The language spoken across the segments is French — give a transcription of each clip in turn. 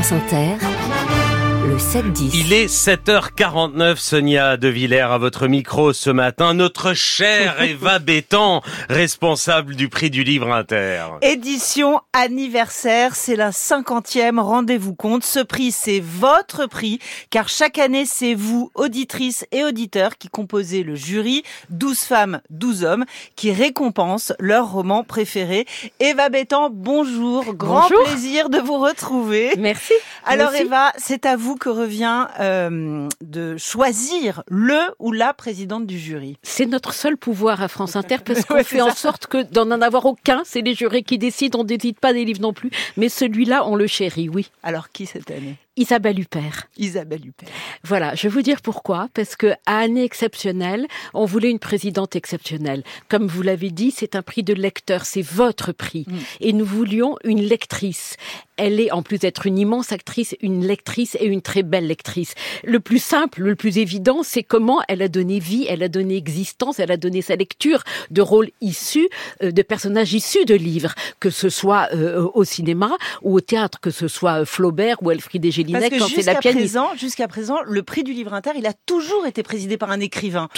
France Inter, le 7-10. Il est 7h49, Sonia Devillers à votre micro ce matin. Notre chère Eva Bétan, responsable du Prix du Livre Inter. Édition anniversaire, c'est la 50e, rendez-vous compte. Ce prix, c'est votre prix, car chaque année, c'est vous, auditrices et auditeurs, qui composez le jury, 12 femmes, 12 hommes, qui récompensent leur roman préféré. Eva Bétan, bonjour, grand plaisir de vous retrouver. Merci. Alors merci. Eva, c'est à vous que revient de choisir le ou la présidente du jury. C'est notre seul pouvoir à France Inter, parce qu'on fait en sorte que d'en avoir aucun. C'est les jurés qui décident, on n'édite pas des livres non plus, mais celui-là, on le chérit, oui. Alors qui cette année ? Isabelle Huppert. Isabelle Huppert. Voilà, je vais vous dire pourquoi, parce que à année exceptionnelle, on voulait une présidente exceptionnelle. Comme vous l'avez dit, c'est un prix de lecteur, c'est votre prix. Et nous voulions une lectrice. Elle est, en plus d'être une immense actrice, une lectrice et une très belle lectrice. Le plus simple, le plus évident, c'est comment elle a donné vie, elle a donné existence, elle a donné sa lecture de rôles issus, de personnages issus de livres, que ce soit au cinéma ou au théâtre, que ce soit Flaubert ou Elfriede Jelinek. Parce que jusqu'à présent, le Prix du Livre Inter, il a toujours été présidé par un écrivain.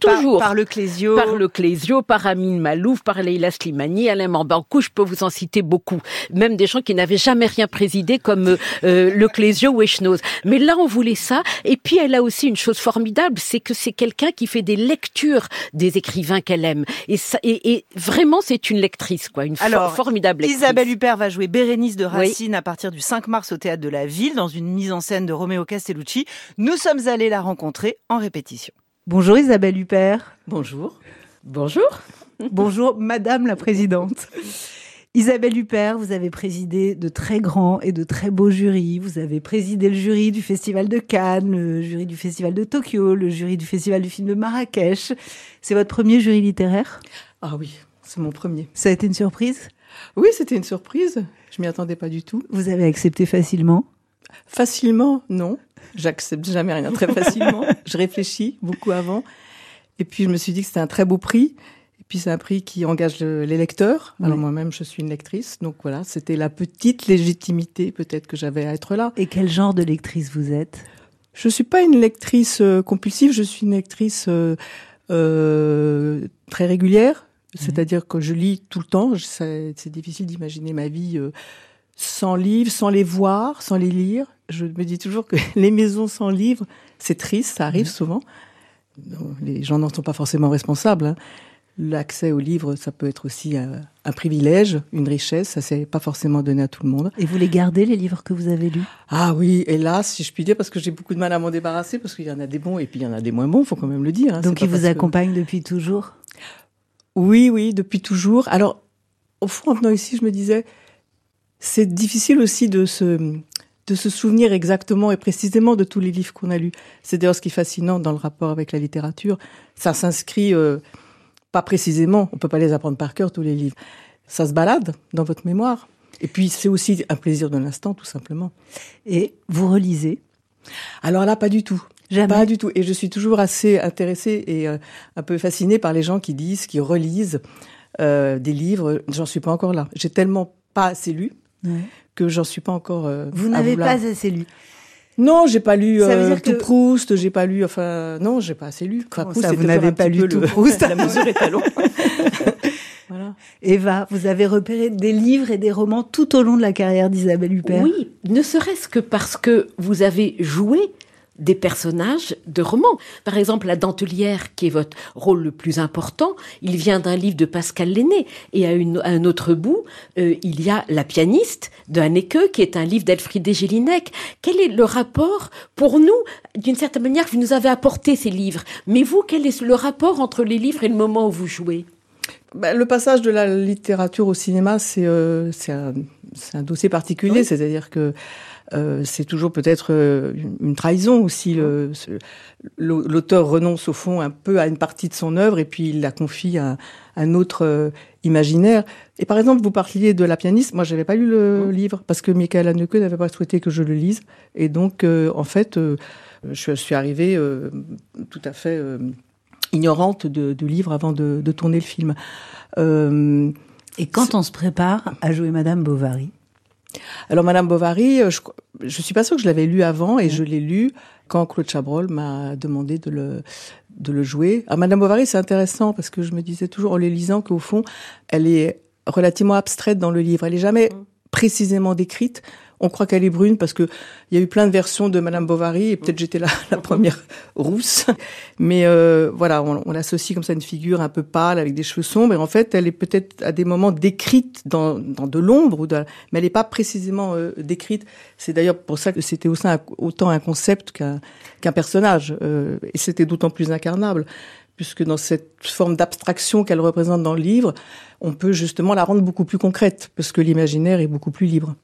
Toujours. Par le Clézio. Par le Clézio, par Amine Maalouf, par Leila Slimani, Alain Mabanckou, je peux vous en citer beaucoup. Même des gens qui n'avaient jamais rien présidé, comme le Clézio ou Echenoz. Mais là, on voulait ça. Et puis, elle a aussi une chose formidable, c'est que c'est quelqu'un qui fait des lectures des écrivains qu'elle aime. Et, ça, et vraiment, c'est une lectrice, quoi. Une formidable lectrice. Isabelle Huppert va jouer Bérénice de Racine à partir du 5 mars au Théâtre de la Ville, dans une mise en scène de Roméo Castellucci. Nous sommes allés la rencontrer en répétition. Bonjour Isabelle Huppert. Bonjour. Bonjour. Bonjour Madame la Présidente. Isabelle Huppert, vous avez présidé de très grands et de très beaux jurys. Vous avez présidé le jury du Festival de Cannes, le jury du Festival de Tokyo, le jury du Festival du film de Marrakech. C'est votre premier jury littéraire ? Ah oui, c'est mon premier. Ça a été une surprise ? Oui, c'était une surprise. Je m'y attendais pas du tout. Vous avez accepté facilement ? Facilement, non. J'accepte jamais rien très facilement. Je réfléchis beaucoup avant. Et puis, je me suis dit que c'était un très beau prix. Et puis, c'est un prix qui engage les lecteurs. Alors, moi-même, je suis une lectrice. Donc, voilà, c'était la petite légitimité, peut-être, que j'avais à être là. Et quel genre de lectrice vous êtes ? Je suis pas une lectrice compulsive. Je suis une lectrice très régulière. C'est-à-dire que je lis tout le temps. C'est difficile d'imaginer ma vie... sans livres, sans les voir, sans les lire. Je me dis toujours que les maisons sans livres, c'est triste, ça arrive souvent. Donc, les gens n'en sont pas forcément responsables, hein. L'accès aux livres, ça peut être aussi un privilège, une richesse. Ça s'est pas forcément donné à tout le monde. Et vous les gardez, les livres que vous avez lus ? Ah oui, hélas, si je puis dire, parce que j'ai beaucoup de mal à m'en débarrasser, parce qu'il y en a des bons et puis il y en a des moins bons, faut quand même le dire, hein. Donc ils vous accompagnent depuis toujours ? Oui, depuis toujours. Alors, au fond, en venant ici, je me disais... C'est difficile aussi de se souvenir exactement et précisément de tous les livres qu'on a lus. C'est d'ailleurs ce qui est fascinant dans le rapport avec la littérature. Ça s'inscrit pas précisément, on peut pas les apprendre par cœur tous les livres. Ça se balade dans votre mémoire. Et puis c'est aussi un plaisir de l'instant tout simplement. Et vous relisez ? Alors là, pas du tout. Jamais. Pas du tout. Et je suis toujours assez intéressée et un peu fascinée par les gens qui disent, qui relisent des livres. J'en suis pas encore là. J'ai tellement pas assez lu. Ouais. Que j'en suis pas encore. Vous n'avez pas assez lu. Non, j'ai pas lu tout Proust. J'ai pas lu. Enfin, non, j'ai pas assez lu. Enfin, Proust, ça, vous n'avez pas lu tout Proust. La mesure est à l'eau. Voilà. Eva, vous avez repéré des livres et des romans tout au long de la carrière d'Isabelle Huppert. Oui, ne serait-ce que parce que vous avez joué des personnages de romans. Par exemple, La Dentelière, qui est votre rôle le plus important, il vient d'un livre de Pascal Lenné. Et à un autre bout, il y a La Pianiste de Haneke, qui est un livre d'Elfriede Jelinek. Quel est le rapport, pour nous, d'une certaine manière, vous nous avez apporté ces livres. Mais vous, quel est le rapport entre les livres et le moment où vous jouez ? Le passage de la littérature au cinéma, c'est un dossier particulier. Oui. C'est-à-dire que c'est toujours peut-être une trahison aussi. L'auteur renonce au fond un peu à une partie de son œuvre et puis il la confie à un autre imaginaire. Et par exemple, vous parliez de La Pianiste. Moi, j'avais pas lu le livre parce que Michael Haneke n'avait pas souhaité que je le lise. Et donc, en fait, je suis arrivée tout à fait ignorante du livre avant de tourner le film. Et quand on se prépare à jouer Madame Bovary ? Alors, Madame Bovary, je suis pas sûre que je l'avais lu avant, et je l'ai lu quand Claude Chabrol m'a demandé de le jouer. Alors, Madame Bovary, c'est intéressant, parce que je me disais toujours, en le lisant, qu'au fond, elle est relativement abstraite dans le livre. Elle est jamais précisément décrite. On croit qu'elle est brune parce que il y a eu plein de versions de Madame Bovary, et peut-être j'étais la première rousse. Mais voilà, on l'associe comme ça à une figure un peu pâle avec des cheveux sombres, et en fait, elle est peut-être à des moments décrite dans de l'ombre, mais elle n'est pas précisément décrite. C'est d'ailleurs pour ça que c'était autant un concept qu'un personnage, et c'était d'autant plus incarnable, puisque dans cette forme d'abstraction qu'elle représente dans le livre, on peut justement la rendre beaucoup plus concrète, parce que l'imaginaire est beaucoup plus libre.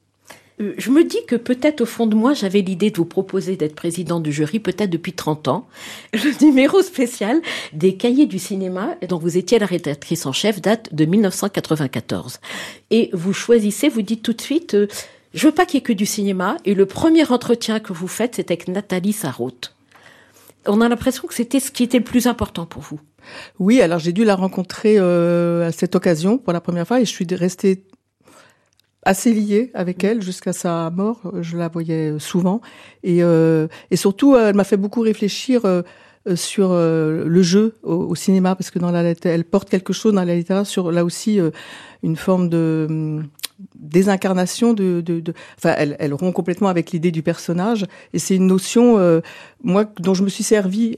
Je me dis que peut-être au fond de moi, j'avais l'idée de vous proposer d'être président du jury, peut-être depuis 30 ans, le numéro spécial des Cahiers du cinéma, dont vous étiez la rédactrice en chef, date de 1994. Et vous choisissez, vous dites tout de suite, je veux pas qu'il y ait que du cinéma, et le premier entretien que vous faites, c'est avec Nathalie Sarraute. On a l'impression que c'était ce qui était le plus important pour vous. Oui, alors j'ai dû la rencontrer à cette occasion pour la première fois, et je suis restée assez liée avec elle jusqu'à sa mort. Je la voyais souvent, et surtout elle m'a fait beaucoup réfléchir sur le jeu au cinéma, parce que elle porte quelque chose dans la littérature, là aussi une forme de désincarnation enfin elle rompt complètement avec l'idée du personnage, et c'est une notion moi dont je me suis servie.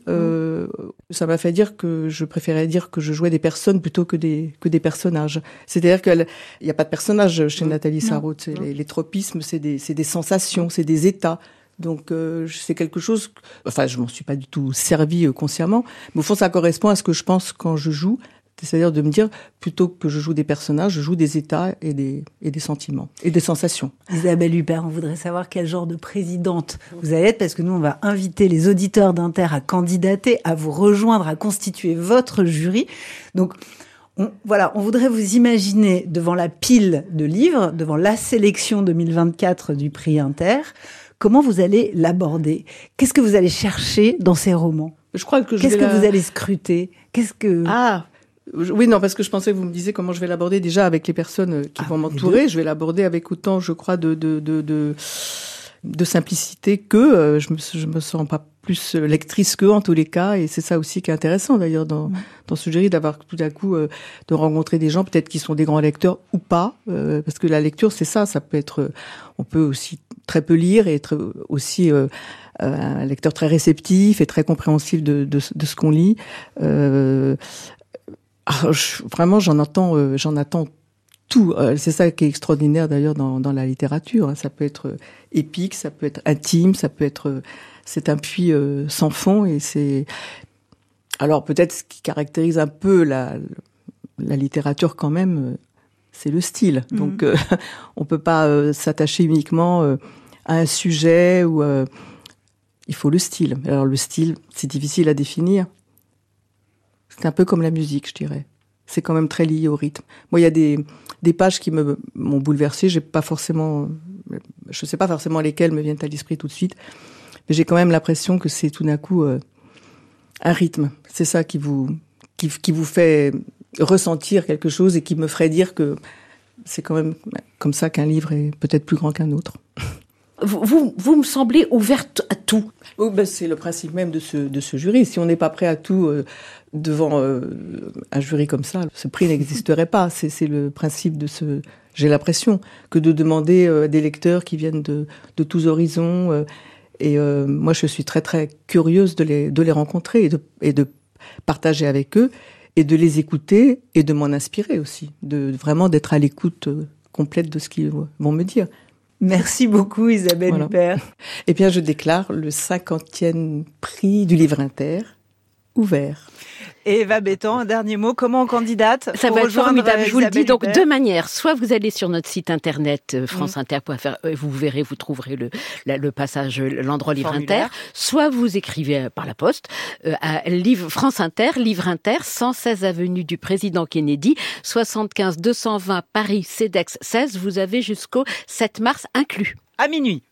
Ça m'a fait dire que je préférais dire que je jouais des personnes plutôt que des personnages. C'est-à-dire qu'il n'y a pas de personnage chez Nathalie Sarraute. Les tropismes, c'est des sensations, c'est des états. Donc c'est quelque chose, enfin je m'en suis pas du tout servie consciemment, mais au fond ça correspond à ce que je pense quand je joue. C'est-à-dire de me dire, plutôt que je joue des personnages, je joue des états et des sentiments et des sensations. Isabelle Huppert, on voudrait savoir quel genre de présidente vous allez être, parce que nous, on va inviter les auditeurs d'Inter à candidater, à vous rejoindre, à constituer votre jury. Donc, on voudrait vous imaginer devant la pile de livres, devant la sélection 2024 du Prix Inter. Comment vous allez l'aborder? Qu'est-ce que vous allez chercher dans ces romans? Je crois que qu'est-ce que vous allez scruter? Qu'est-ce que... Oui, non, parce que je pensais que vous me disiez comment je vais l'aborder, déjà avec les personnes qui vont m'entourer. Je vais l'aborder avec autant, je crois, de simplicité qu'eux. Je me sens pas plus lectrice qu'eux, en tous les cas. Et c'est ça aussi qui est intéressant, d'ailleurs, dans ce jury, d'avoir tout à coup, de rencontrer des gens, peut-être qui sont des grands lecteurs ou pas. Parce que la lecture, c'est ça. Ça peut être, on peut aussi très peu lire et être aussi, un lecteur très réceptif et très compréhensif de ce qu'on lit. Vraiment, j'en attends tout. C'est ça qui est extraordinaire d'ailleurs dans la littérature. Ça peut être épique, ça peut être intime, ça peut être. C'est un puits sans fond, et c'est. Alors peut-être ce qui caractérise un peu la littérature quand même, c'est le style. Donc on peut pas s'attacher uniquement à un sujet ou. Il faut le style. Alors le style, c'est difficile à définir. C'est un peu comme la musique, je dirais. C'est quand même très lié au rythme. Moi, il y a des pages qui m'ont bouleversée. Je ne sais pas forcément lesquelles me viennent à l'esprit tout de suite. Mais j'ai quand même l'impression que c'est tout d'un coup un rythme. C'est ça qui vous fait ressentir quelque chose, et qui me ferait dire que c'est quand même comme ça qu'un livre est peut-être plus grand qu'un autre. Vous me semblez ouverte à tout. Oh, ben c'est le principe même de ce jury. Si on n'est pas prêt à tout devant un jury comme ça, ce prix n'existerait pas. C'est le principe de ce... J'ai l'impression que de demander à des lecteurs qui viennent de tous horizons. Et moi, je suis très, très curieuse de les rencontrer, et de partager avec eux, et de les écouter, et de m'en inspirer aussi. De vraiment d'être à l'écoute complète de ce qu'ils vont me dire. Merci beaucoup, Isabelle Huppert. Eh bien, je déclare le 50e prix du Livre Inter ouvert. Et Eva Bétan, un dernier mot, comment on candidate? Ça va être formidable, je vous le dis. Donc, deux manières. Soit vous allez sur notre site internet, franceinter.fr, vous verrez, vous trouverez le passage, l'endroit Livre Inter. Soit vous écrivez par la poste, à France Inter, Livre Inter, 116 avenue du Président Kennedy, 75 220 Paris, CEDEX 16. Vous avez jusqu'au 7 mars inclus. À minuit.